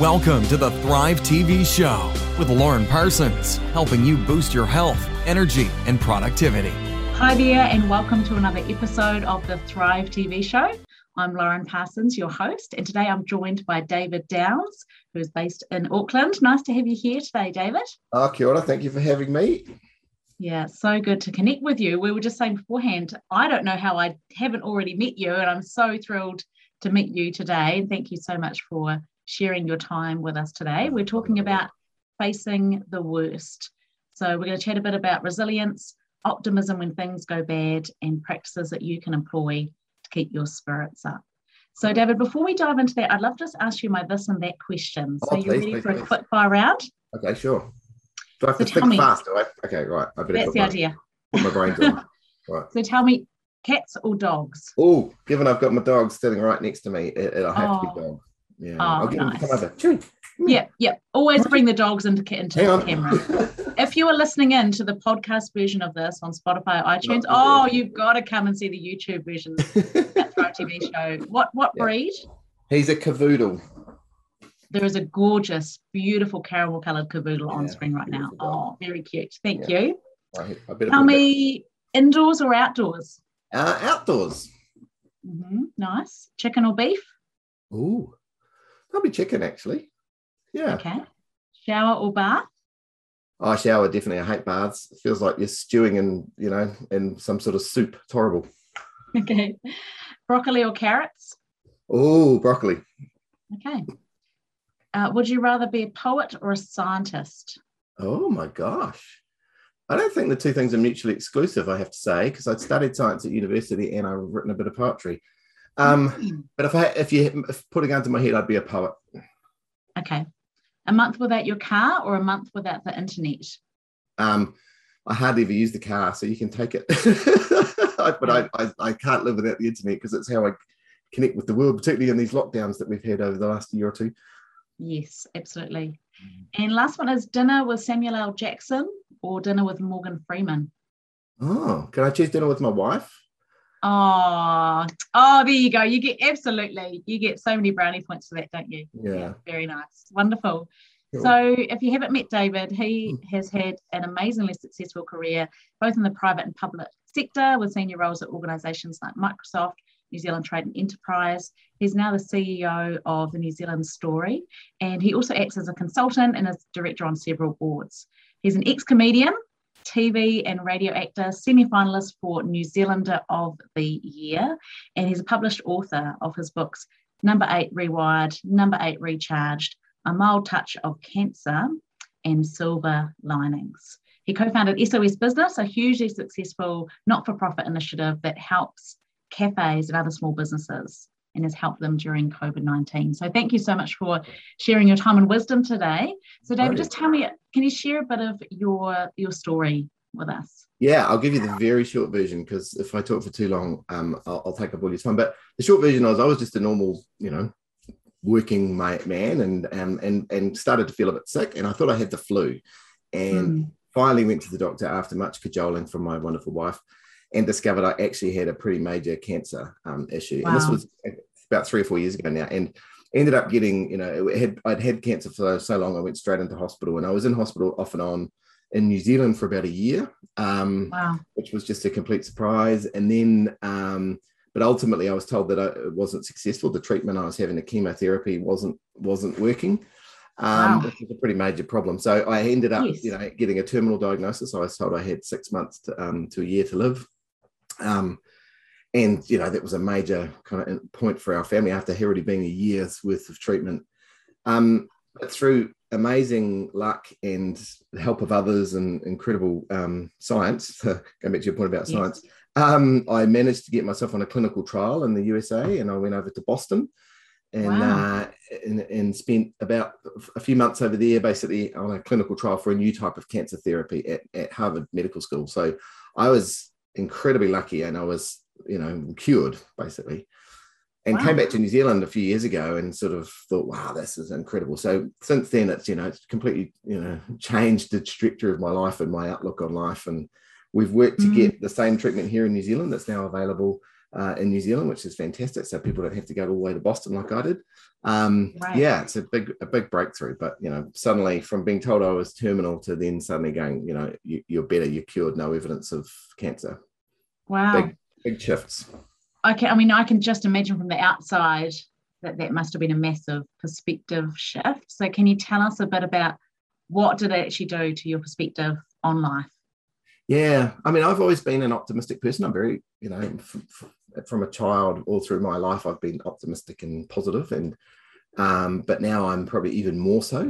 Welcome to the Thrive TV Show with Lauren Parsons, helping you boost your health, energy, and productivity. Hi there, and welcome to another episode of the Thrive TV Show. I'm Lauren Parsons, your host, and today I'm joined by David Downs, who is based in Auckland. Nice to have you here today, David. Kia ora, thank you for having me. Yeah, so good to connect with you. We were just saying beforehand, I don't know how I haven't already met you, and I'm so thrilled to meet you today. And thank you so much for sharing your time with us today. We're talking about facing the worst. So we're going to chat a bit about resilience, optimism when things go bad, and practices that you can employ to keep your spirits up. So David, before we dive into that, I'd love to just ask you my this and that question. So you ready for a quick fire round? Okay, sure. Do I have to think fast, do I? Okay, right. I better that's the idea. Put my brains on. Right. So tell me, cats or dogs? Oh, given I've got my dog sitting right next to me, it'll have to be dogs. Yeah, I'll get them to come over. Chewy. Yeah. Always bring the dogs into the camera. If you are listening in to the podcast version of this on Spotify, iTunes, you've got to come and see the YouTube version of the Thrive TV show. What breed? He's a Cavoodle. There is a gorgeous, beautiful caramel-coloured Cavoodle on screen right now. Oh, very cute. Thank you. Right, tell me, indoors or outdoors? Outdoors. Mm-hmm, nice. Chicken or beef? Ooh. Probably chicken, actually. Yeah. Okay. Shower or bath? Oh, shower, definitely. I hate baths. It feels like you're stewing in some sort of soup. It's horrible. Okay. Broccoli or carrots? Oh, broccoli. Okay. Would you rather be a poet or a scientist? Oh, my gosh. I don't think the two things are mutually exclusive, I have to say, because I'd studied science at university and I've written a bit of poetry. But if putting it into my head, I'd be a poet. Okay. A month without your car or a month without the internet? I hardly ever use the car, so you can take it. But I can't live without the internet because it's how I connect with the world, particularly in these lockdowns that we've had over the last year or two. Yes, absolutely. And last one is dinner with Samuel L. Jackson or dinner with Morgan Freeman? Oh, can I choose dinner with my wife? Oh, there you go. You get so many brownie points for that, don't you? Yeah. Very nice. Wonderful. Cool. So if you haven't met David, he has had an amazingly successful career, both in the private and public sector with senior roles at organisations like Microsoft, New Zealand Trade and Enterprise. He's now the CEO of the New Zealand Story, and he also acts as a consultant and as director on several boards. He's an ex-comedian, TV and radio actor, semi-finalist for New Zealander of the Year, and he's a published author of his books Number Eight Rewired, Number Eight Recharged, A Mild Touch of Cancer, and Silver Linings. He co-founded SOS Business, a hugely successful not-for-profit initiative that helps cafes and other small businesses and has helped them during COVID-19. So thank you so much for sharing your time and wisdom today. So David, just tell me, can you share a bit of your story with us? Yeah, I'll give you the very short version because if I talk for too long, I'll take up all your time. But the short version was I was just a normal, working man and started to feel a bit sick, and I thought I had the flu, and finally went to the doctor after much cajoling from my wonderful wife, and discovered I actually had a pretty major cancer issue. Wow. And this was about 3 or 4 years ago now, and ended up getting, I'd had cancer for so long, I went straight into hospital, and I was in hospital off and on in New Zealand for about a year, which was just a complete surprise. And then, but ultimately I was told that it wasn't successful. The treatment I was having, the chemotherapy wasn't working, which was a pretty major problem. So I ended up, getting a terminal diagnosis. I was told I had 6 months to a year to live. And, that was a major kind of point for our family after already being a year's worth of treatment. But through amazing luck and the help of others and incredible science, going back to your point about science, I managed to get myself on a clinical trial in the USA, and I went over to Boston and spent about a few months over there basically on a clinical trial for a new type of cancer therapy at Harvard Medical School. So I was incredibly lucky, and I was cured basically, and came back to New Zealand a few years ago and sort of thought, wow, this is incredible. So since then it's completely changed the trajectory of my life and my outlook on life, and we've worked to get the same treatment here in New Zealand that's now available in New Zealand, which is fantastic. So people don't have to go all the way to Boston like I did. Right. Yeah, it's a big breakthrough. But, you know, suddenly from being told I was terminal to then suddenly going, you know, you're better, you're cured, no evidence of cancer. Wow. Big shifts. Okay. I mean, I can just imagine from the outside that must have been a massive perspective shift. So can you tell us a bit about what did it actually do to your perspective on life? Yeah, I mean, I've always been an optimistic person. I'm very, you know, from a child all through my life, I've been optimistic and positive. And but now I'm probably even more so.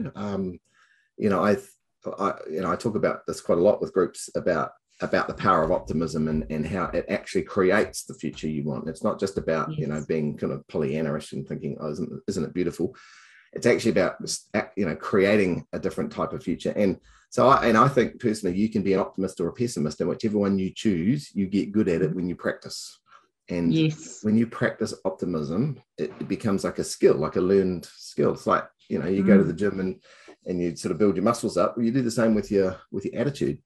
You know, I talk about this quite a lot with groups about the power of optimism and how it actually creates the future you want. It's not just about, yes, you know, being kind of Pollyanna-ish and thinking, oh, isn't it beautiful? It's actually about, you know, creating a different type of future. And so I think personally, you can be an optimist or a pessimist, and whichever one you choose, you get good at it when you practice. And yes, when you practice optimism, it becomes like a skill, like a learned skill. It's like, you know, you go to the gym and you sort of build your muscles up. You do the same with your attitude.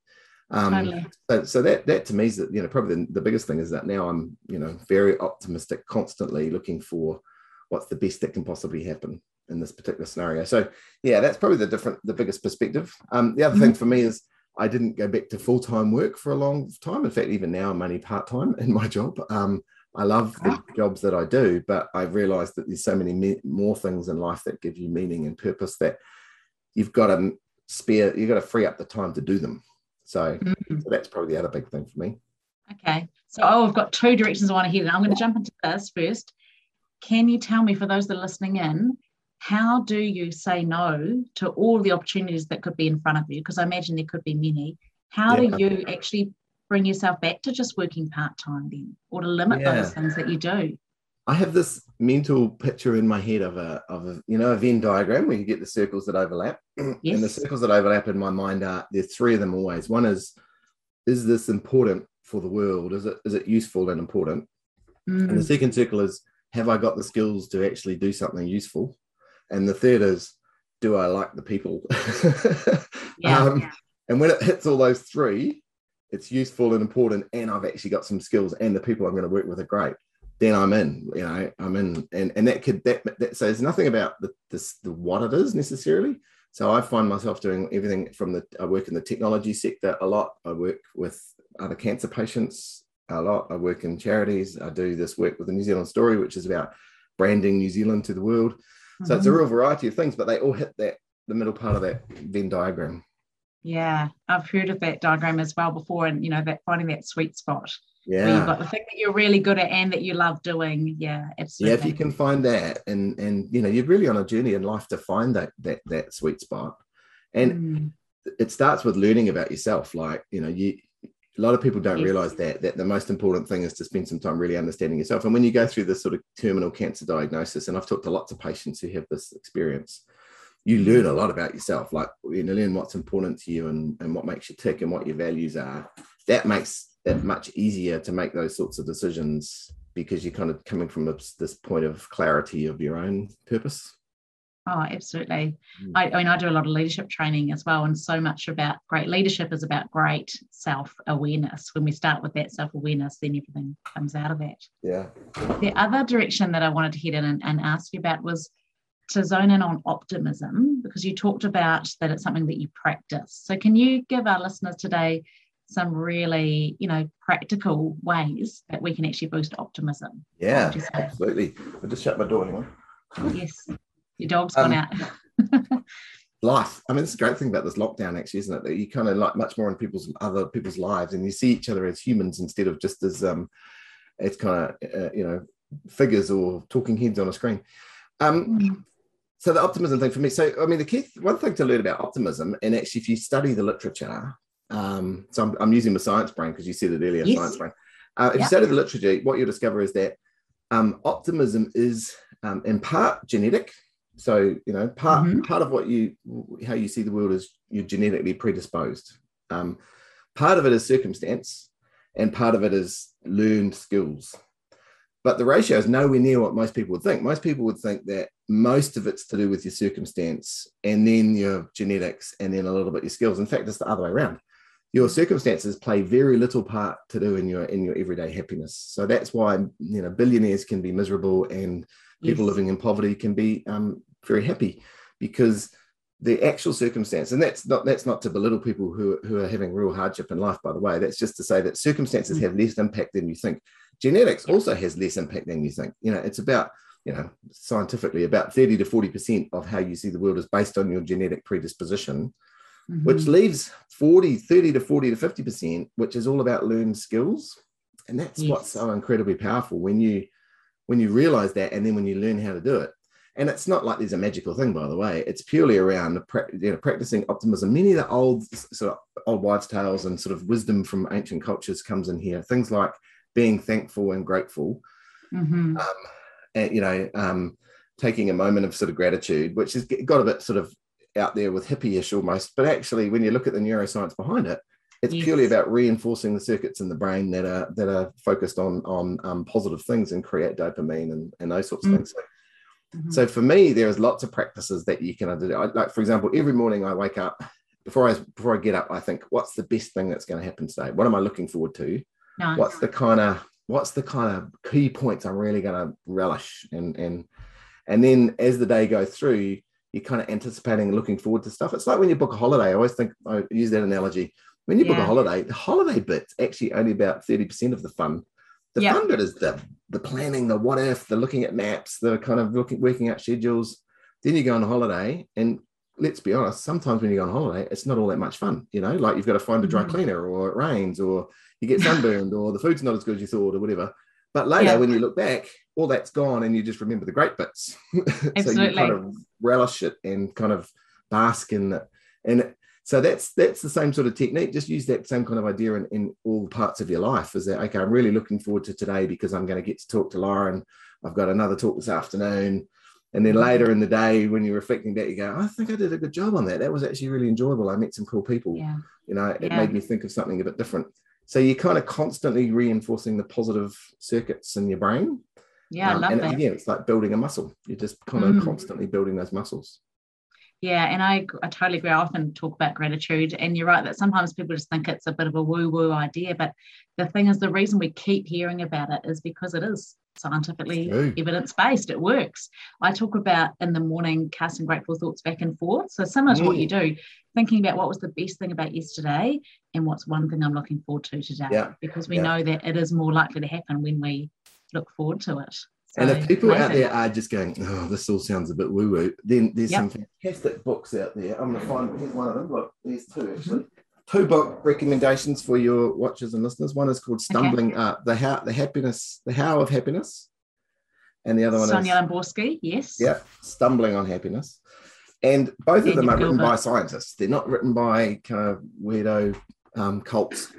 Totally. So that to me is, you know, probably the biggest thing is that now I'm, you know, very optimistic, constantly looking for what's the best that can possibly happen in this particular scenario. So yeah, that's probably the biggest perspective. The other thing for me is I didn't go back to full-time work for a long time. In fact, even now I'm only part-time in my job. I love the jobs that I do, but I've realized that there's so many more things in life that give you meaning and purpose that you've got to free up the time to do them. So that's probably the other big thing for me. Okay. So I've got two directions I want to head in. I'm going to jump into this first. Can you tell me, for those that are listening in, how do you say no to all the opportunities that could be in front of you? Because I imagine there could be many. How do you actually bring yourself back to just working part-time then, or to limit those things that you do? I have this mental picture in my head of a you know, a Venn diagram where you get the circles that overlap. Yes. And the circles that overlap in my mind are, there's three of them always. One is this important for the world? Is it useful and important? And the second circle is, have I got the skills to actually do something useful? And the third is, do I like the people? And when it hits all those three, it's useful and important, and I've actually got some skills, and the people I'm going to work with are great. Then I'm in, you know, and that so there's nothing about the what it is necessarily. So I find myself doing everything I work in the technology sector a lot. I work with other cancer patients a lot. I work in charities. I do this work with the New Zealand Story, which is about branding New Zealand to the world. So it's a real variety of things, but they all hit the middle part of that Venn diagram. Yeah, I've heard of that diagram as well before, and, you know, that finding that sweet spot. Yeah, where you've got the thing that you're really good at and that you love doing. Yeah, absolutely. Yeah, if you can find that, and you know, you're really on a journey in life to find that sweet spot, and it starts with learning about yourself. Like, you know, a lot of people don't realize that the most important thing is to spend some time really understanding yourself. And when you go through this sort of terminal cancer diagnosis, and I've talked to lots of patients who have this experience, you learn a lot about yourself. Like, you know, learn what's important to you and what makes you tick and what your values are. That makes it much easier to make those sorts of decisions, because you're kind of coming from this point of clarity of your own purpose. Oh, absolutely. I mean, I do a lot of leadership training as well, and so much about great leadership is about great self-awareness. When we start with that self-awareness, then everything comes out of that. Yeah. The other direction that I wanted to head in and ask you about was to zone in on optimism, because you talked about that it's something that you practice. So can you give our listeners today some really, you know, practical ways that we can actually boost optimism? Yeah, absolutely. I'll just shut my door anyway. Yes. Your dog's gone out. Life. I mean, it's a great thing about this lockdown, actually, isn't it? That you kind of like much more in other people's lives, and you see each other as humans instead of just as it's kind of you know, figures or talking heads on a screen. So the optimism thing for me. So I mean, the key one thing to learn about optimism, and actually, if you study the literature, so I'm using my science brain because you said it earlier, yes. Science brain. If you study the literature, what you'll discover is that optimism is in part genetic. So, you know, part of how you see the world is you're genetically predisposed. Part of it is circumstance, and part of it is learned skills. But the ratio is nowhere near what most people would think. Most people would think that most of it's to do with your circumstance, and then your genetics, and then a little bit your skills. In fact, it's the other way around. your circumstances play very little part to do in your everyday happiness. So that's why, you know, billionaires can be miserable and people living in poverty can be very happy, because the actual circumstance, and that's not to belittle people who are having real hardship in life, by the way. That's just to say that circumstances have less impact than you think. Genetics also has less impact than you think. You know, it's about, you know, scientifically about 30 to 40% of how you see the world is based on your genetic predisposition, which leaves 30 to 40 to 50%, which is all about learned skills. And that's what's so incredibly powerful when you realize that, and then when you learn how to do it. And it's not like there's a magical thing, by the way. It's purely around practicing optimism. Many of the old wives' tales and sort of wisdom from ancient cultures comes in here. Things like being thankful and grateful, and taking a moment of sort of gratitude, which has got a bit sort of out there with hippie-ish almost. But actually, when you look at the neuroscience behind it, it's purely about reinforcing the circuits in the brain that are focused on positive things and create dopamine and those sorts of things. So for me, there is lots of practices that you can do. Like, for example, every morning I wake up, before I get up, I think, what's the best thing that's going to happen today? What am I looking forward to? No, what's the kind of key points I'm really going to relish? And then as the day goes through, you're kind of anticipating and looking forward to stuff. It's like when you book a holiday. I always think, I use that analogy. When you book a holiday, the holiday bit's actually only about 30% of the fun. The fun bit is the planning, the what if, the looking at maps, the kind of working out schedules. Then you go on holiday, and let's be honest, sometimes when you go on holiday, it's not all that much fun. You know, like you've got to find a dry cleaner, or it rains, or you get sunburned, or the food's not as good as you thought, or whatever. But later, when you look back, all that's gone, and you just remember the great bits. So you kind of relish it and kind of bask in it. And so that's the same sort of technique. Just use that same kind of idea in all parts of your life. Is that, okay, I'm really looking forward to today because I'm going to get to talk to Lauren. I've got another talk this afternoon. And then later in the day, when you're reflecting that, you go, I think I did a good job on that. That was actually really enjoyable. I met some cool people. Yeah. You know, it made me think of something a bit different. So you're kind of constantly reinforcing the positive circuits in your brain. Yeah, I love that. And yeah, it's like building a muscle. You're just kind of constantly building those muscles. Yeah, and I totally agree. I often talk about gratitude, and you're right that sometimes people just think it's a bit of a woo-woo idea, but the thing is, the reason we keep hearing about it is because it is scientifically evidence-based. It works. I talk about in the morning casting grateful thoughts back and forth. So similar to what you do, thinking about what was the best thing about yesterday and what's one thing I'm looking forward to today, because we know that it is more likely to happen when we look forward to it. So, and if people out there are just going, oh, this all sounds a bit woo-woo, then there's some fantastic books out there. I'm going to find one of them. Look, there's two, actually. Two book recommendations for your watchers and listeners. One is called Stumbling Up, The How of Happiness. And the other one is... Sonia Lamborski, yes. Yeah, Stumbling on Happiness. And both of them are written by scientists. They're not written by kind of weirdo cults.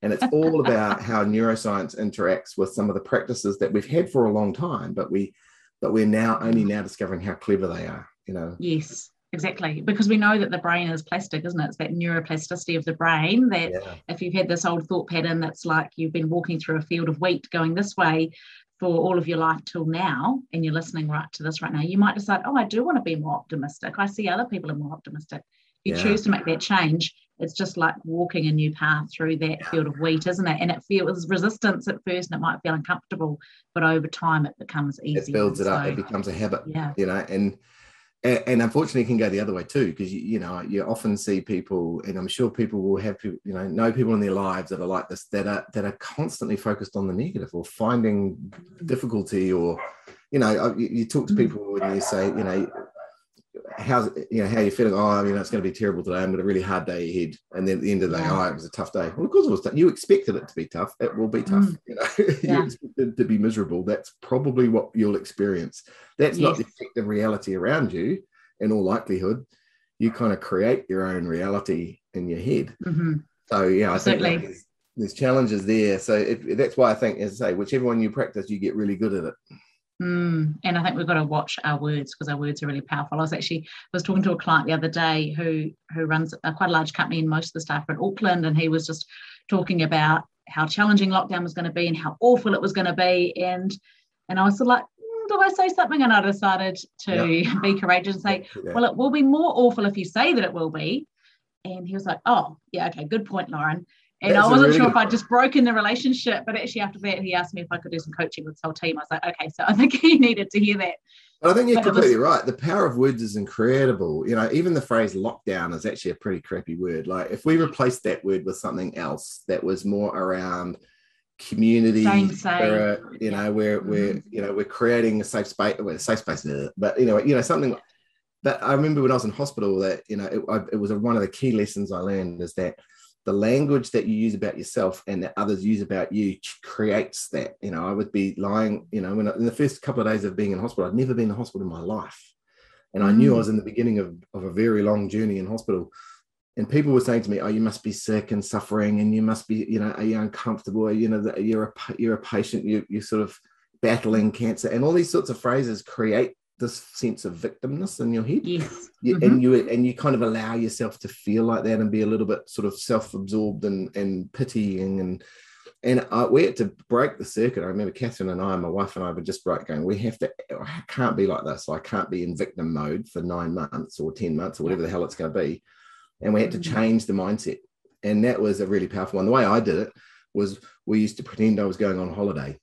And it's all about how neuroscience interacts with some of the practices that we've had for a long time, but we're now discovering how clever they are, you know. Yes, exactly. Because we know that the brain is plastic, isn't it? It's that neuroplasticity of the brain that if you've had this old thought pattern that's like you've been walking through a field of wheat going this way for all of your life till now, and you're listening right to this right now, you might decide, oh, I do want to be more optimistic. I see other people are more optimistic. You choose to make that change. It's just like walking a new path through that field of wheat, isn't it? And it feels resistance at first, and it might feel uncomfortable, but over time it becomes easier. It builds it up. It becomes a habit, you know, and unfortunately it can go the other way too, because, you know, you often see people, and I'm sure people will have, you know people in their lives that are like this, that are constantly focused on the negative or finding difficulty, or, you know, you talk to people and you say, you know, how you feeling? Oh, you know, it's going to be terrible today. I'm going to really hard day ahead. And then at the end of the day, it was a tough day. Well, of course it was tough. You expected it to be tough. It will be tough. You know, you expected to be miserable. That's probably what you'll experience. That's not the effective reality around you. In all likelihood, you kind of create your own reality in your head. So yeah, I think there's challenges there. So that's why I think, as I say, whichever one you practice, you get really good at it. And I think we've got to watch our words, because our words are really powerful. I was talking to a client the other day who runs quite a large company, and most of the staff are in Auckland, and he was just talking about how challenging lockdown was going to be and how awful it was going to be. And I was sort of like, did I say something? And I decided to be courageous and say, well, it will be more awful if you say that it will be. And he was like, oh, yeah, okay, good point, Lauren. And I wasn't sure if I'd just broken the relationship, but actually after that, he asked me if I could do some coaching with his whole team. I was like, okay, so I think he needed to hear that. But I think you're completely right. The power of words is incredible. You know, even the phrase lockdown is actually a pretty crappy word. Like if we replaced that word with something else that was more around community, where, you know, where we're, you know, we're creating a safe space, but you know, something. But I remember when I was in hospital that, you know, it was one of the key lessons I learned is that the language that you use about yourself and that others use about you creates that. You know, I would be lying, you know, in the first couple of days of being in hospital, I'd never been in hospital in my life. And I knew I was in the beginning of a very long journey in hospital. And people were saying to me, oh, you must be sick and suffering, and you must be, you know, are you uncomfortable? You know, you're a patient, you're sort of battling cancer. And all these sorts of phrases create this sense of victimness in your head. Yes. And you kind of allow yourself to feel like that and be a little bit sort of self-absorbed and pitying. And we had to break the circuit. I remember Catherine and I, my wife and I, were just right going, I can't be like this. I can't be in victim mode for 9 months or 10 months or whatever the hell it's going to be. And we had to change the mindset. And that was a really powerful one. The way I did it was we used to pretend I was going on holiday.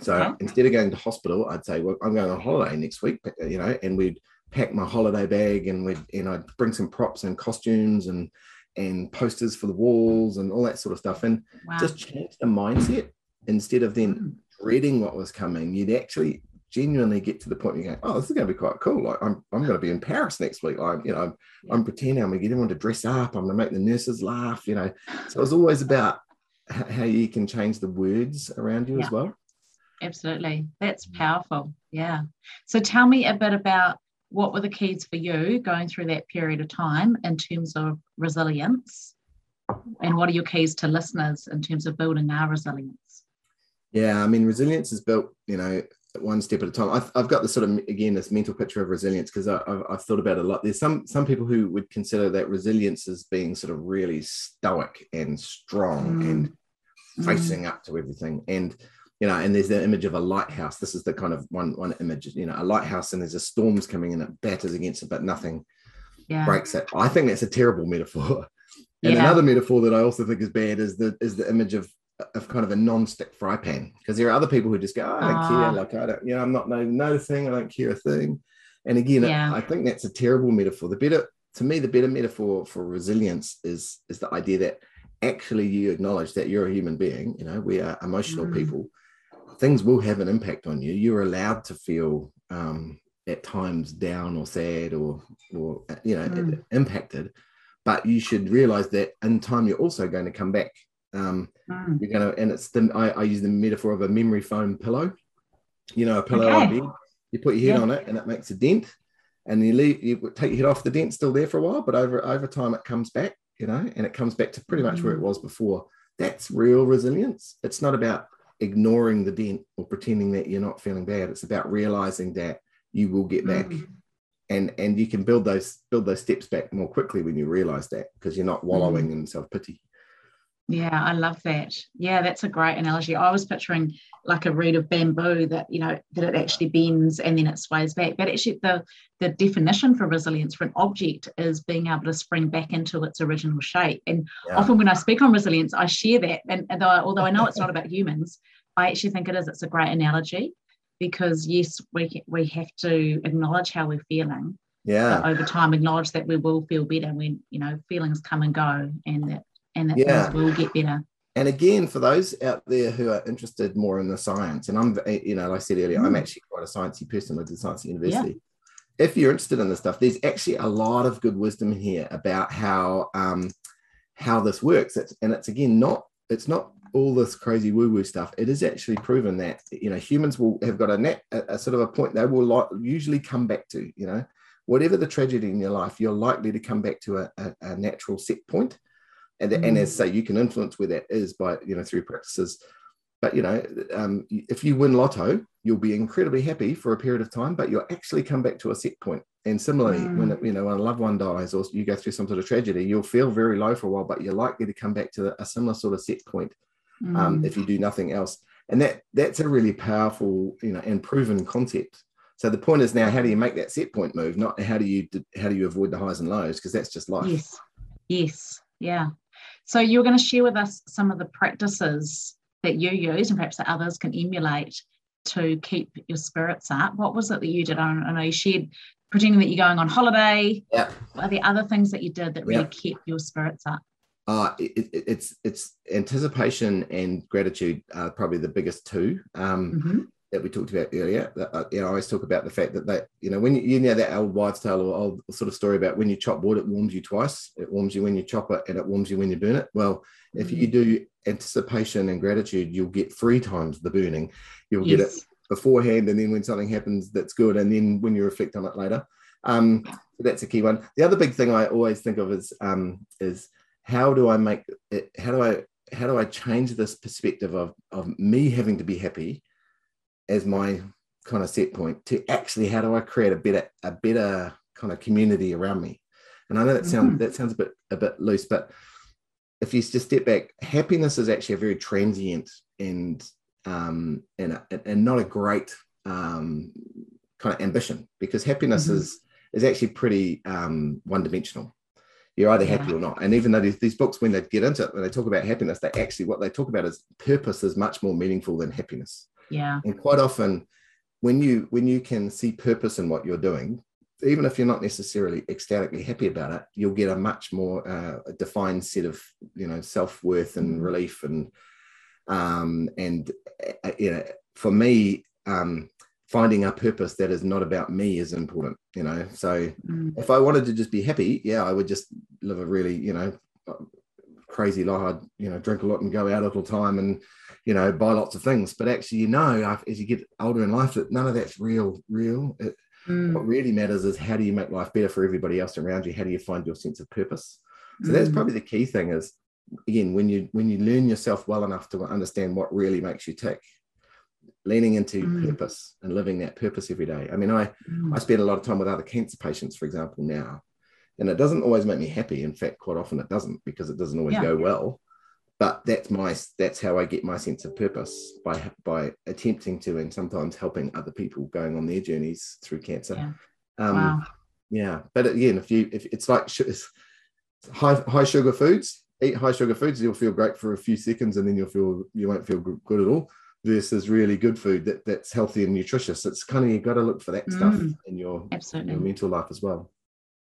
So instead of going to hospital, I'd say, well, I'm going on holiday next week, you know, and we'd pack my holiday bag and I'd bring some props and costumes and posters for the walls and all that sort of stuff. And just change the mindset. Instead of then dreading what was coming, you'd actually genuinely get to the point where you're going, oh, this is going to be quite cool. Like, I'm going to be in Paris next week. I'm pretending, I'm going to get everyone to dress up. I'm going to make the nurses laugh, you know. So it was always about how you can change the words around you as well. Absolutely. That's powerful. Yeah. So tell me a bit about what were the keys for you going through that period of time in terms of resilience, and what are your keys to listeners in terms of building our resilience? Yeah, I mean, resilience is built, you know, one step at a time. I've got this sort of, again, this mental picture of resilience because I've thought about it a lot. There's some people who would consider that resilience as being sort of really stoic and strong and facing up to everything. And you know, and there's the image of a lighthouse. This is the kind of one image, you know, a lighthouse, and there's a storm's coming and it batters against it, but nothing breaks it. I think that's a terrible metaphor. And another metaphor that I also think is bad is the image of kind of a non-stick fry pan, because there are other people who just go, oh, I don't care, like I don't, you know, I'm not noticing, I don't care a thing. And again, I think that's a terrible metaphor. To me, the better metaphor for resilience is the idea that actually you acknowledge that you're a human being. You know, we are emotional people. Things will have an impact on you. You're allowed to feel at times down or sad or you know, impacted, but you should realize that in time you're also going to come back. You're going to, and it's I use the metaphor of a memory foam pillow. You know, a pillow on bed. You put your head on it, and it makes a dent, and you take your head off. The dent's still there for a while, but over time it comes back. You know, and it comes back to pretty much where it was before. That's real resilience. It's not about ignoring the dent or pretending that you're not feeling bad. It's about realizing that you will get back, and you can build those steps back more quickly when you realize that, because you're not wallowing in self-pity. Yeah, I love that. Yeah, that's a great analogy. I was picturing like a root of bamboo that, you know, that it actually bends and then it sways back. But actually the definition for resilience for an object is being able to spring back into its original shape. And often when I speak on resilience, I share that. And although I know it's not about humans, I actually think it is. It's a great analogy, because yes, we have to acknowledge how we're feeling. Yeah. But over time, acknowledge that we will feel better when, you know, feelings come and go, and that. And that things will get better. And again, for those out there who are interested more in the science, and I'm, you know, like I said earlier, I'm actually quite a sciencey person. I did science at university. Yeah. If you're interested in this stuff, there's actually a lot of good wisdom in here about how this works. It's not all this crazy woo-woo stuff. It is actually proven that, you know, humans will have got a sort of a point they will usually come back to. You know, whatever the tragedy in your life, you're likely to come back to a natural set point. And as I say, you can influence where that is by, you know, through practices. But, you know, if you win lotto, you'll be incredibly happy for a period of time, but you'll actually come back to a set point. And similarly, when a loved one dies or you go through some sort of tragedy, you'll feel very low for a while, but you're likely to come back to a similar sort of set point if you do nothing else. And that's a really powerful, you know, and proven concept. So the point is now, how do you make that set point move? Not how do you avoid the highs and lows, because that's just life. Yes. Yes, yeah. So you're going to share with us some of the practices that you use and perhaps that others can emulate to keep your spirits up. What was it that you did? I know you shared pretending that you're going on holiday. Yeah. Are there other things that you did that really kept your spirits up? It's anticipation and gratitude are probably the biggest two that we talked about earlier. I always talk about the fact that when you know that old wives' tale or old sort of story about when you chop wood, it warms you twice. It warms you when you chop it, and it warms you when you burn it. Well, if you do anticipation and gratitude, you'll get 3 times the burning. You'll get it beforehand, and then when something happens that's good, and then when you reflect on it later. So that's a key one. The other big thing I always think of is how do I make it? How do I change this perspective of me having to be happy as my kind of set point to actually how do I create a better kind of community around me? And I know that sounds a bit loose, but if you just step back, happiness is actually a very transient and not a great kind of ambition, because happiness is actually pretty one-dimensional. You're either happy or not. And even though these books, when they get into it, when they talk about happiness, they actually, what they talk about is purpose is much more meaningful than happiness. Yeah. And quite often when you can see purpose in what you're doing, even if you're not necessarily ecstatically happy about it, you'll get a much more defined set of, you know, self-worth and relief. And, you know, for me, finding a purpose that is not about me is important, you know. So if I wanted to just be happy, I would just live a really, you know, crazy life. I'd, you know, drink a lot and go out all the time and, you know, buy lots of things. But actually, you know, as you get older in life, that none of that's real. What really matters is how do you make life better for everybody else around you? How do you find your sense of purpose? So that's probably the key thing is, again, when you learn yourself well enough to understand what really makes you tick, leaning into purpose and living that purpose every day. I mean, I spend a lot of time with other cancer patients, for example, now, and it doesn't always make me happy. In fact, quite often it doesn't, because it doesn't always go well. But that's how I get my sense of purpose, by attempting to, and sometimes helping other people going on their journeys through cancer. Yeah. Wow. Yeah. But again, if it's like high sugar foods, eat high sugar foods, you'll feel great for a few seconds, and then you won't feel good at all. Versus really good food that's healthy and nutritious. It's kind of, you've got to look for that stuff in your mental life as well.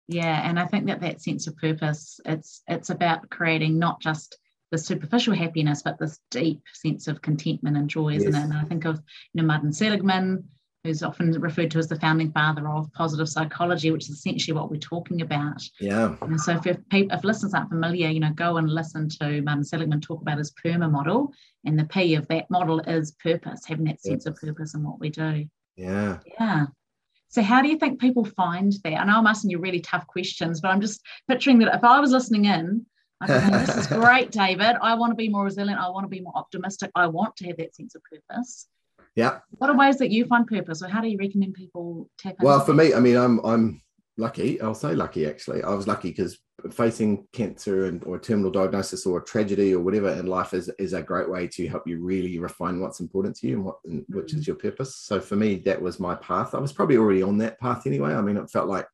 Yeah, and I think that sense of purpose, it's about creating not just the superficial happiness, but this deep sense of contentment and joy, isn't it? And I think of, you know, Martin Seligman, who's often referred to as the founding father of positive psychology, which is essentially what we're talking about. Yeah. And so if listeners aren't familiar, you know, go and listen to Martin Seligman talk about his PERMA model. And the P of that model is purpose, having that sense of purpose in what we do. Yeah. Yeah. So how do you think people find that? I know I'm asking you really tough questions, but I'm just picturing that if I was listening in, I'd be thinking, this is great, David. I want to be more resilient. I want to be more optimistic. I want to have that sense of purpose. Yeah. What are ways that you find purpose, or how do you recommend people tap into? Well, for me, I mean, I'm lucky. I'll say lucky, actually. I was lucky because facing cancer or a terminal diagnosis or a tragedy or whatever in life is a great way to help you really refine what's important to you and which is your purpose. So for me, that was my path. I was probably already on that path anyway. I mean, it felt like,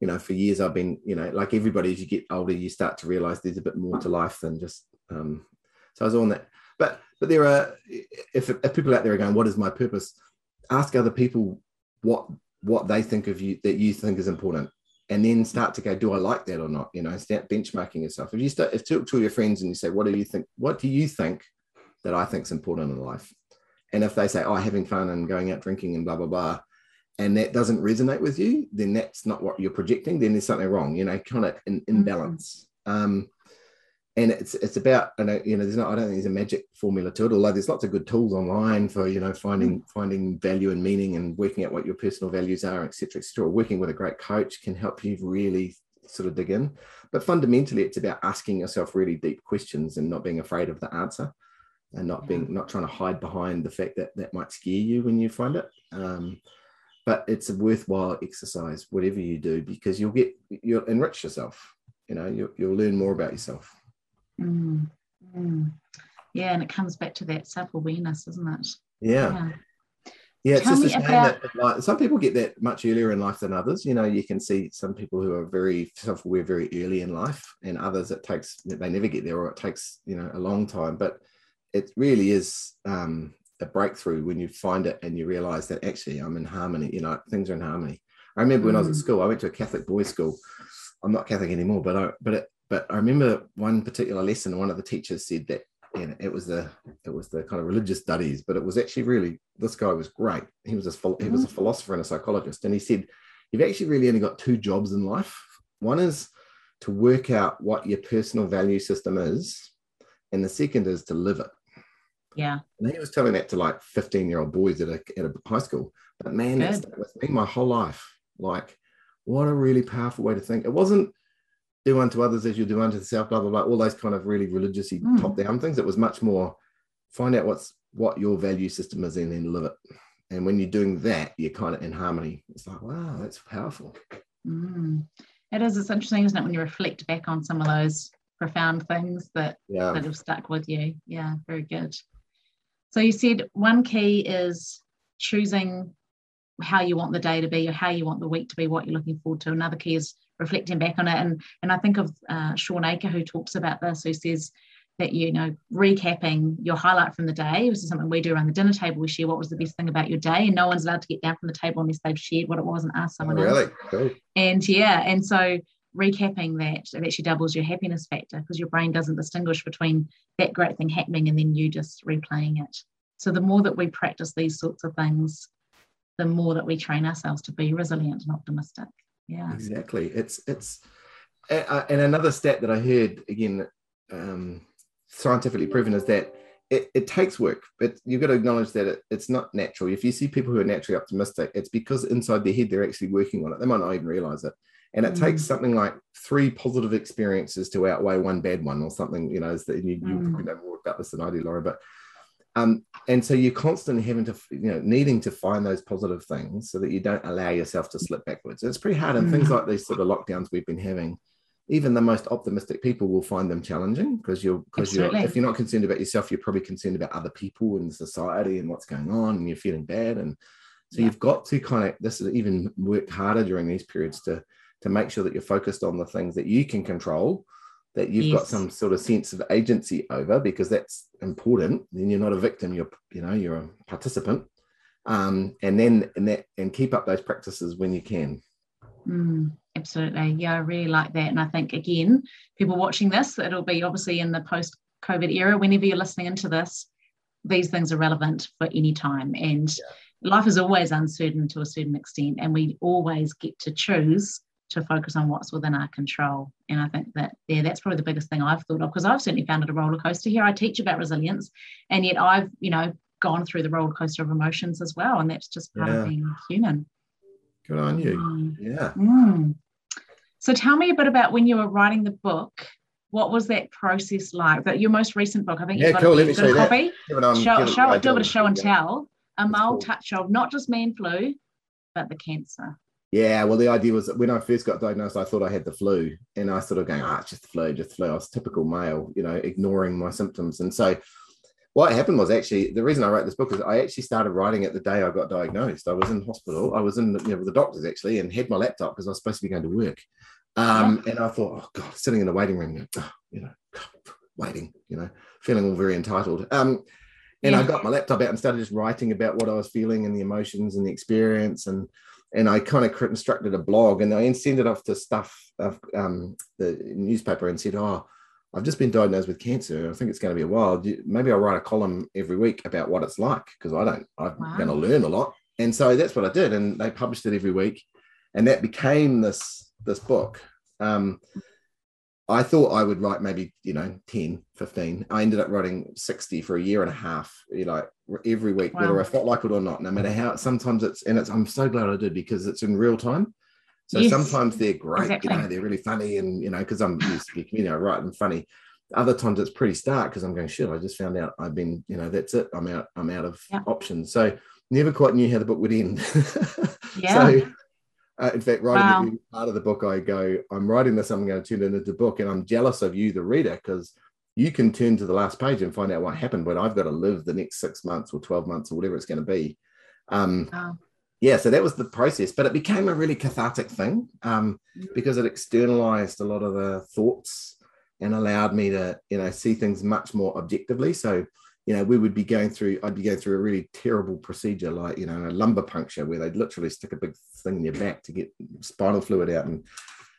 you know, for years I've been, you know, like everybody, as you get older, you start to realize there's a bit more to life than just, so I was on that. But there are, if people out there are going, what is my purpose? Ask other people what they think of you, that you think is important. And then start to go, do I like that or not? You know, start benchmarking yourself. If you start, if talk to your friends and you say, what do you think that I think is important in life? And if they say, oh, having fun and going out drinking and blah, blah, blah, and that doesn't resonate with you, then that's not what you're projecting. Then there's something wrong, you know, kind of an imbalance. And it's about, you know, I don't think there's a magic formula to it, although there's lots of good tools online for, you know, finding value and meaning and working out what your personal values are, et cetera, working with a great coach can help you really sort of dig in. But fundamentally, it's about asking yourself really deep questions and not being afraid of the answer, and not trying to hide behind the fact that might scare you when you find it. But it's a worthwhile exercise, whatever you do, because you'll enrich yourself. You know, you'll learn more about yourself. Yeah, and it comes back to that self-awareness, isn't it? Yeah. Yeah, it's just a shame that some people get that much earlier in life than others. You know, you can see some people who are very self-aware very early in life, and others it takes, they never get there, or it takes, you know, a long time. But it really is a breakthrough when you find it and you realize that actually I'm in harmony, you know, things are in harmony. I remember when I was at school, I went to a Catholic boys' school. I'm not Catholic anymore, but I remember one particular lesson, one of the teachers said that, and it was the kind of religious studies, but it was actually really, this guy was great. He was a philosopher and a psychologist, and he said, you've actually really only got two jobs in life. One is to work out what your personal value system is, and the second is to live it. Yeah. And he was telling that to like 15-year-old boys at a high school. But man, that stuck with me my whole life. Like, what a really powerful way to think. It wasn't do unto others as you do unto yourself, blah, blah, blah, all those kind of really religiously top-down things. It was much more find out what your value system is and then live it. And when you're doing that, you're kind of in harmony. It's like, wow, that's powerful. It is. It's interesting, isn't it, when you reflect back on some of those profound things that have stuck with you. Yeah, very good. So you said one key is choosing how you want the day to be, or how you want the week to be, what you're looking forward to. Another key is reflecting back on it. And I think of Sean Aker, who talks about this, who says that, you know, recapping your highlight from the day. This is something we do around the dinner table. We share what was the best thing about your day, and no one's allowed to get down from the table unless they've shared what it was and asked someone else. Cool. And so recapping that, it actually doubles your happiness factor, because your brain doesn't distinguish between that great thing happening and then you just replaying it. So the more that we practice these sorts of things, the more that we train ourselves to be resilient and optimistic. Yeah, exactly. It's and another stat that I heard again, scientifically proven, is that it takes work. But you've got to acknowledge that it's not natural. If you see people who are naturally optimistic, it's because inside their head they're actually working on it. They might not even realize it. And it takes something like 3 positive experiences to outweigh 1 bad one, or something. You know, you probably know more about this than I do, Lauren, but. And so you're constantly having to, you know, needing to find those positive things so that you don't allow yourself to slip backwards. It's pretty hard. And things like these sort of lockdowns we've been having, even the most optimistic people will find them challenging, because if you're not concerned about yourself, you're probably concerned about other people and society and what's going on, and you're feeling bad. And so you've got to even work harder during these periods to make sure that you're focused on the things that you can control, that you've got some sort of sense of agency over, because that's important. Then you're not a victim, you're a participant. And keep up those practices when you can. Absolutely. Yeah, I really like that. And I think, again, people watching this, it'll be obviously in the post-COVID era, whenever you're listening into this, these things are relevant for any time. And life is always uncertain to a certain extent, and we always get to choose to focus on what's within our control. And I think that that's probably the biggest thing I've thought of, because I've certainly found it a roller coaster here. I teach about resilience, and yet I've, you know, gone through the roller coaster of emotions as well. And that's just part of being human. Good on you. Yeah. So tell me a bit about when you were writing the book. What was that process like? That your most recent book, I think you've got a copy. Do a bit of show and tell. A mild touch of not just man flu, but the cancer. Yeah, well, the idea was that when I first got diagnosed, I thought I had the flu, and I sort of going, it's just the flu, just the flu. I was typical male, you know, ignoring my symptoms. And so what happened was, actually, the reason I wrote this book is I actually started writing it the day I got diagnosed. I was in hospital. I was in with the doctors, actually, and had my laptop because I was supposed to be going to work. And I thought, oh, God, sitting in the waiting room, waiting, feeling all very entitled. I got my laptop out and started just writing about what I was feeling and the emotions and the experience. And I kind of constructed a blog, and I sent it off to Stuff, the newspaper, and said, I've just been diagnosed with cancer. I think it's going to be a while. Maybe I'll write a column every week about what it's like, because I'm going to learn a lot. And so that's what I did. And they published it every week. And that became this book. I thought I would write maybe, 10, 15. I ended up writing 60 for a year and a half, every week, whether I felt like it or not, no matter how. Sometimes I'm so glad I did, because it's in real time. So sometimes they're great, they're really funny, and, because I'm used to writing funny. Other times it's pretty stark, because I'm going, shit, I just found out I've been, that's it. I'm out of options. So never quite knew how the book would end. So, in fact, writing the part of the book, I go, I'm writing this, I'm going to turn it into a book, and I'm jealous of you, the reader, because you can turn to the last page and find out what happened, but I've got to live the next 6 months or 12 months or whatever it's going to be. Wow. Yeah, so that was the process, but it became a really cathartic thing because it externalized a lot of the thoughts and allowed me to, you know, see things much more objectively. So, you know, I'd be going through a really terrible procedure, like, you know, a lumbar puncture where they'd literally stick a big thing in your back to get spinal fluid out and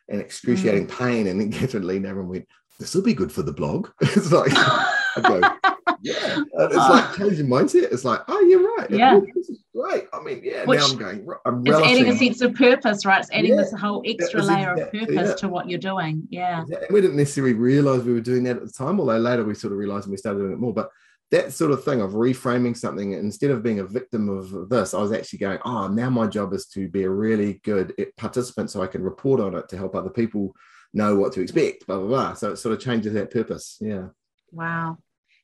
excruciating pain. And then Catherine leaned over and went, "This will be good for the blog." It's like, I'd go, yeah. It's like changing mindset. It's like, oh, you're right. Yeah. This is great. I mean, yeah. Which now I'm relishing. It's adding a sense of purpose, right? It's adding this whole extra layer of purpose to what you're doing. Yeah. Exactly. We didn't necessarily realize we were doing that at the time, although later we sort of realized and we started doing it more. But that sort of thing of reframing something, instead of being a victim of this, I was actually going, oh, now my job is to be a really good participant so I can report on it to help other people know what to expect, blah, blah, blah. So it sort of changes that purpose. Yeah. Wow.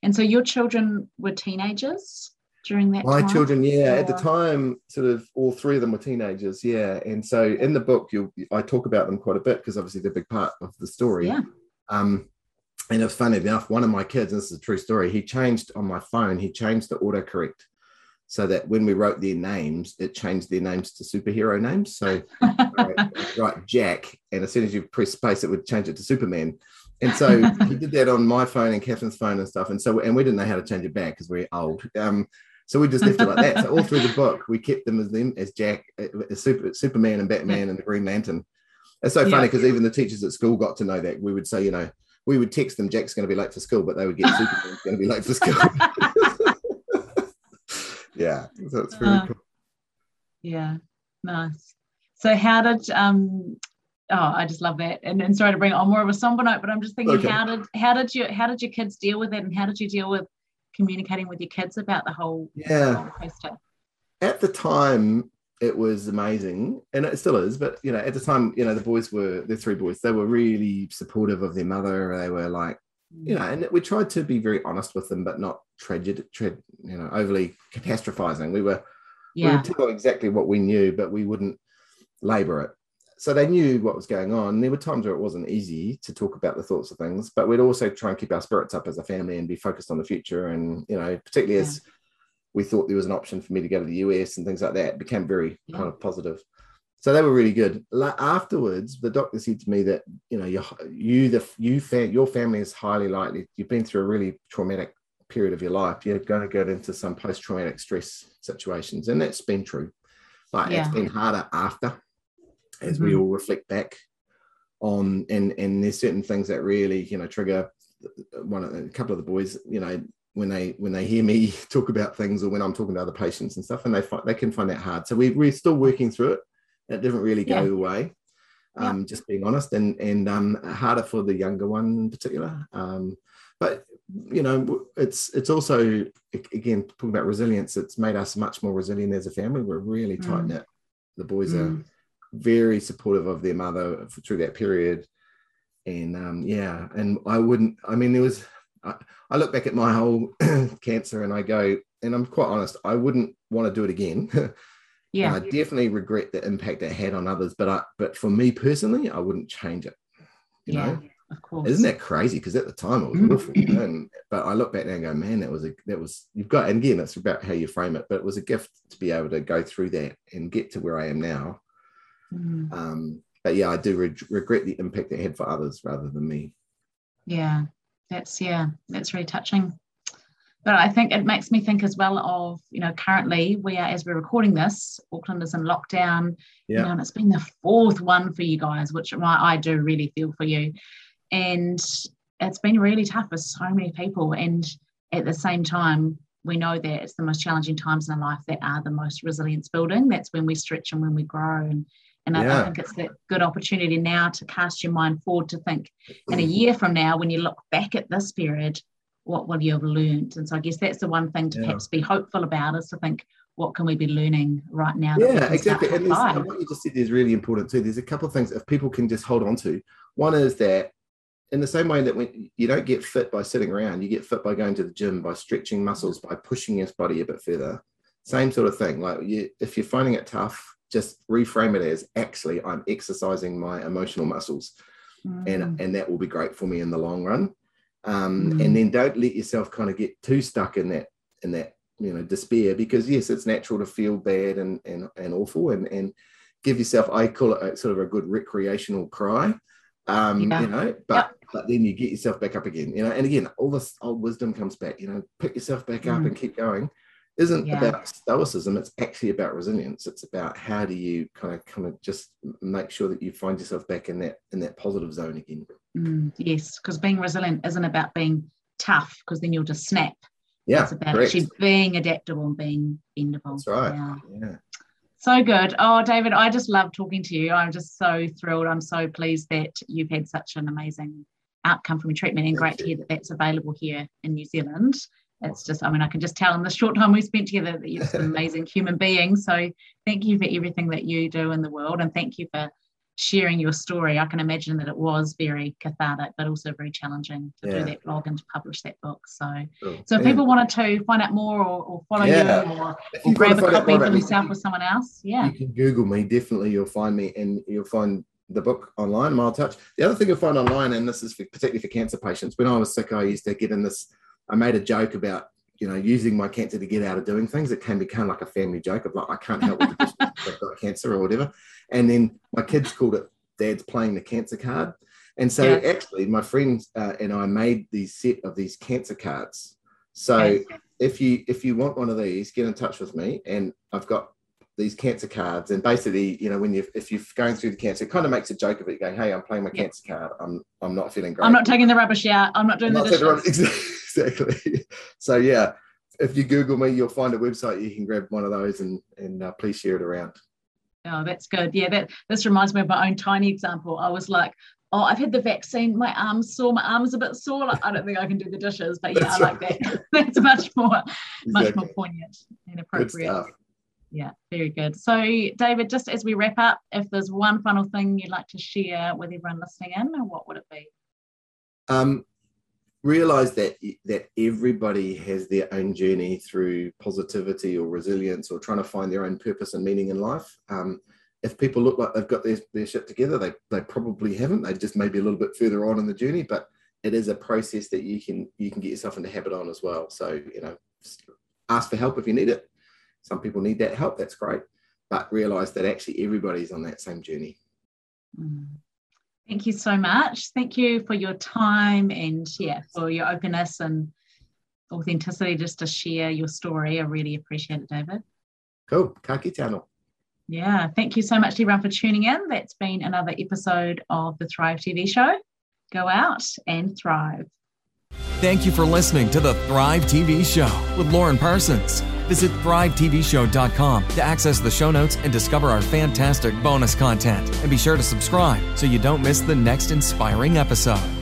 And so your children were teenagers during that time? My children, yeah. Or... At the time, sort of all three of them were teenagers, yeah. And so in the book, I talk about them quite a bit because obviously they're a big part of the story. Yeah. And it's funny enough, one of my kids, and this is a true story, he changed the autocorrect so that when we wrote their names, it changed their names to superhero names. So write Jack, and as soon as you press space, it would change it to Superman. And so he did that on my phone and Catherine's phone and stuff. And we didn't know how to change it back because we're old. So we just left it like that. So all through the book, we kept them as Jack, as Superman and Batman and the Green Lantern. It's so funny because even the teachers at school got to know that. We would say, you know, we would text them, Jack's going to be late for school, but they would get Superman's going to be late for school. Yeah, so it's really cool. Yeah, nice. So how did, I just love that. And sorry to bring on more of a somber note, but I'm just thinking, okay, how did your kids deal with it, and how did you deal with communicating with your kids about the whole stuff? At the time, it was amazing, and it still is, but you know, at the time, you know, the three boys, they were really supportive of their mother. They were like, you know, and we tried to be very honest with them, but not overly catastrophizing. We were telling exactly what we knew, but we wouldn't labor it. So they knew what was going on. There were times where it wasn't easy to talk about the thoughts of things, but we'd also try and keep our spirits up as a family and be focused on the future. And, you know, particularly as we thought there was an option for me to go to the US and things like that, it became very kind of positive. So they were really good. Afterwards, the doctor said to me that, you know, your family is highly likely, you've been through a really traumatic period of your life. You're going to get into some post-traumatic stress situations. And that's been true. Like it's been harder after, as we all reflect back on, and there's certain things that really, you know, trigger a couple of the boys, you know, when they hear me talk about things or when I'm talking to other patients and stuff, and they can find that hard. So we're still working through it. It didn't really go away, just being honest, and harder for the younger one in particular. But, you know, it's also, again, talking about resilience, it's made us much more resilient as a family. We're really tight-knit. The boys are very supportive of their mother through that period, and I look back at my whole cancer and I go, and I'm quite honest, I wouldn't want to do it again. I definitely regret the impact it had on others, but for me personally, I wouldn't change it, you know. Of course. Isn't that crazy? Because at the time it was awful, you know? But I look back now and go, man, that was you've got, and again, it's about how you frame it, but it was a gift to be able to go through that and get to where I am now. But yeah, I do regret the impact it had for others rather than me. That's really touching. But I think it makes me think as well of, you know, currently we are, as we're recording this, Auckland is in lockdown, you know, and it's been the fourth one for you guys, which I do really feel for you. And it's been really tough for so many people. And at the same time, we know that it's the most challenging times in our life that are the most resilience building. That's when we stretch and when we grow. And I think it's that good opportunity now to cast your mind forward, to think in a year from now, when you look back at this period, what will you have learned? And so I guess that's the one thing to perhaps be hopeful about, is to think, what can we be learning right now? Yeah, exactly. And what you just said is really important too. There's a couple of things if people can just hold on to. One is that in the same way that when you don't get fit by sitting around, you get fit by going to the gym, by stretching muscles, by pushing your body a bit further. Same sort of thing. Like if you're finding it tough, just reframe it as, actually, I'm exercising my emotional muscles, and that will be great for me in the long run. And then don't let yourself kind of get too stuck in that despair, because yes, it's natural to feel bad and awful, and give yourself, I call it a, sort of a good recreational cry, but then you get yourself back up again, and again, all this old wisdom comes back, pick yourself back up and keep going. Isn't about stoicism, it's actually about resilience. It's about how do you kind of just make sure that you find yourself back in that positive zone again. Yes, because being resilient isn't about being tough, because then you'll just snap. Yeah, it's about actually being adaptable and being bendable. That's right. Yeah. So good. Oh, David, I just love talking to you. I'm just so thrilled. I'm so pleased that you've had such an amazing outcome from your treatment, and great to hear that that's available here in New Zealand. It's just, I can just tell in the short time we spent together that you're just an amazing human being. So thank you for everything that you do in the world, and thank you for sharing your story. I can imagine that it was very cathartic, but also very challenging to do that blog and to publish that book. So if people wanted to find out more or follow you or grab a copy for yourself or someone else, you can Google me. Definitely you'll find me, and you'll find the book online, Mild Touch. The other thing you'll find online, and this is particularly for cancer patients, when I was sick, I used to get in this, I made a joke about, using my cancer to get out of doing things. It can become like a family joke of like, I can't help with the I've got cancer or whatever. And then my kids called it Dad's playing the cancer card. And so actually my friends and I made these set of these cancer cards. So if you want one of these, get in touch with me. And I've got these cancer cards. And basically, if you're going through the cancer, it kind of makes a joke of it going, hey, I'm playing my cancer card. I'm not feeling great. I'm not taking the rubbish out. I'm not doing the dishes. Exactly. So if you Google me, you'll find a website. You can grab one of those and please share it around. Oh, that's good. Yeah, this reminds me of my own tiny example. I was like, oh, I've had the vaccine. My arm's a bit sore. I don't think I can do the dishes. But yeah, I like that. That's much more poignant and appropriate. Yeah, very good. So, David, just as we wrap up, if there's one final thing you'd like to share with everyone listening in, what would it be? Realise that everybody has their own journey through positivity or resilience or trying to find their own purpose and meaning in life. If people look like they've got their shit together, they probably haven't. They just may be a little bit further on in the journey, but it is a process that you can get yourself into habit on as well. So, ask for help if you need it. Some people need that help, that's great, but realise that actually everybody's on that same journey. Thank you so much. Thank you for your time and for your openness and authenticity just to share your story. I really appreciate it, David. Cool. Ka kite anō. Yeah, thank you so much everyone for tuning in. That's been another episode of the Thrive TV show. Go out and thrive. Thank you for listening to the Thrive TV show with Lauren Parsons. Visit thrivetvshow.com to access the show notes and discover our fantastic bonus content. And be sure to subscribe so you don't miss the next inspiring episode.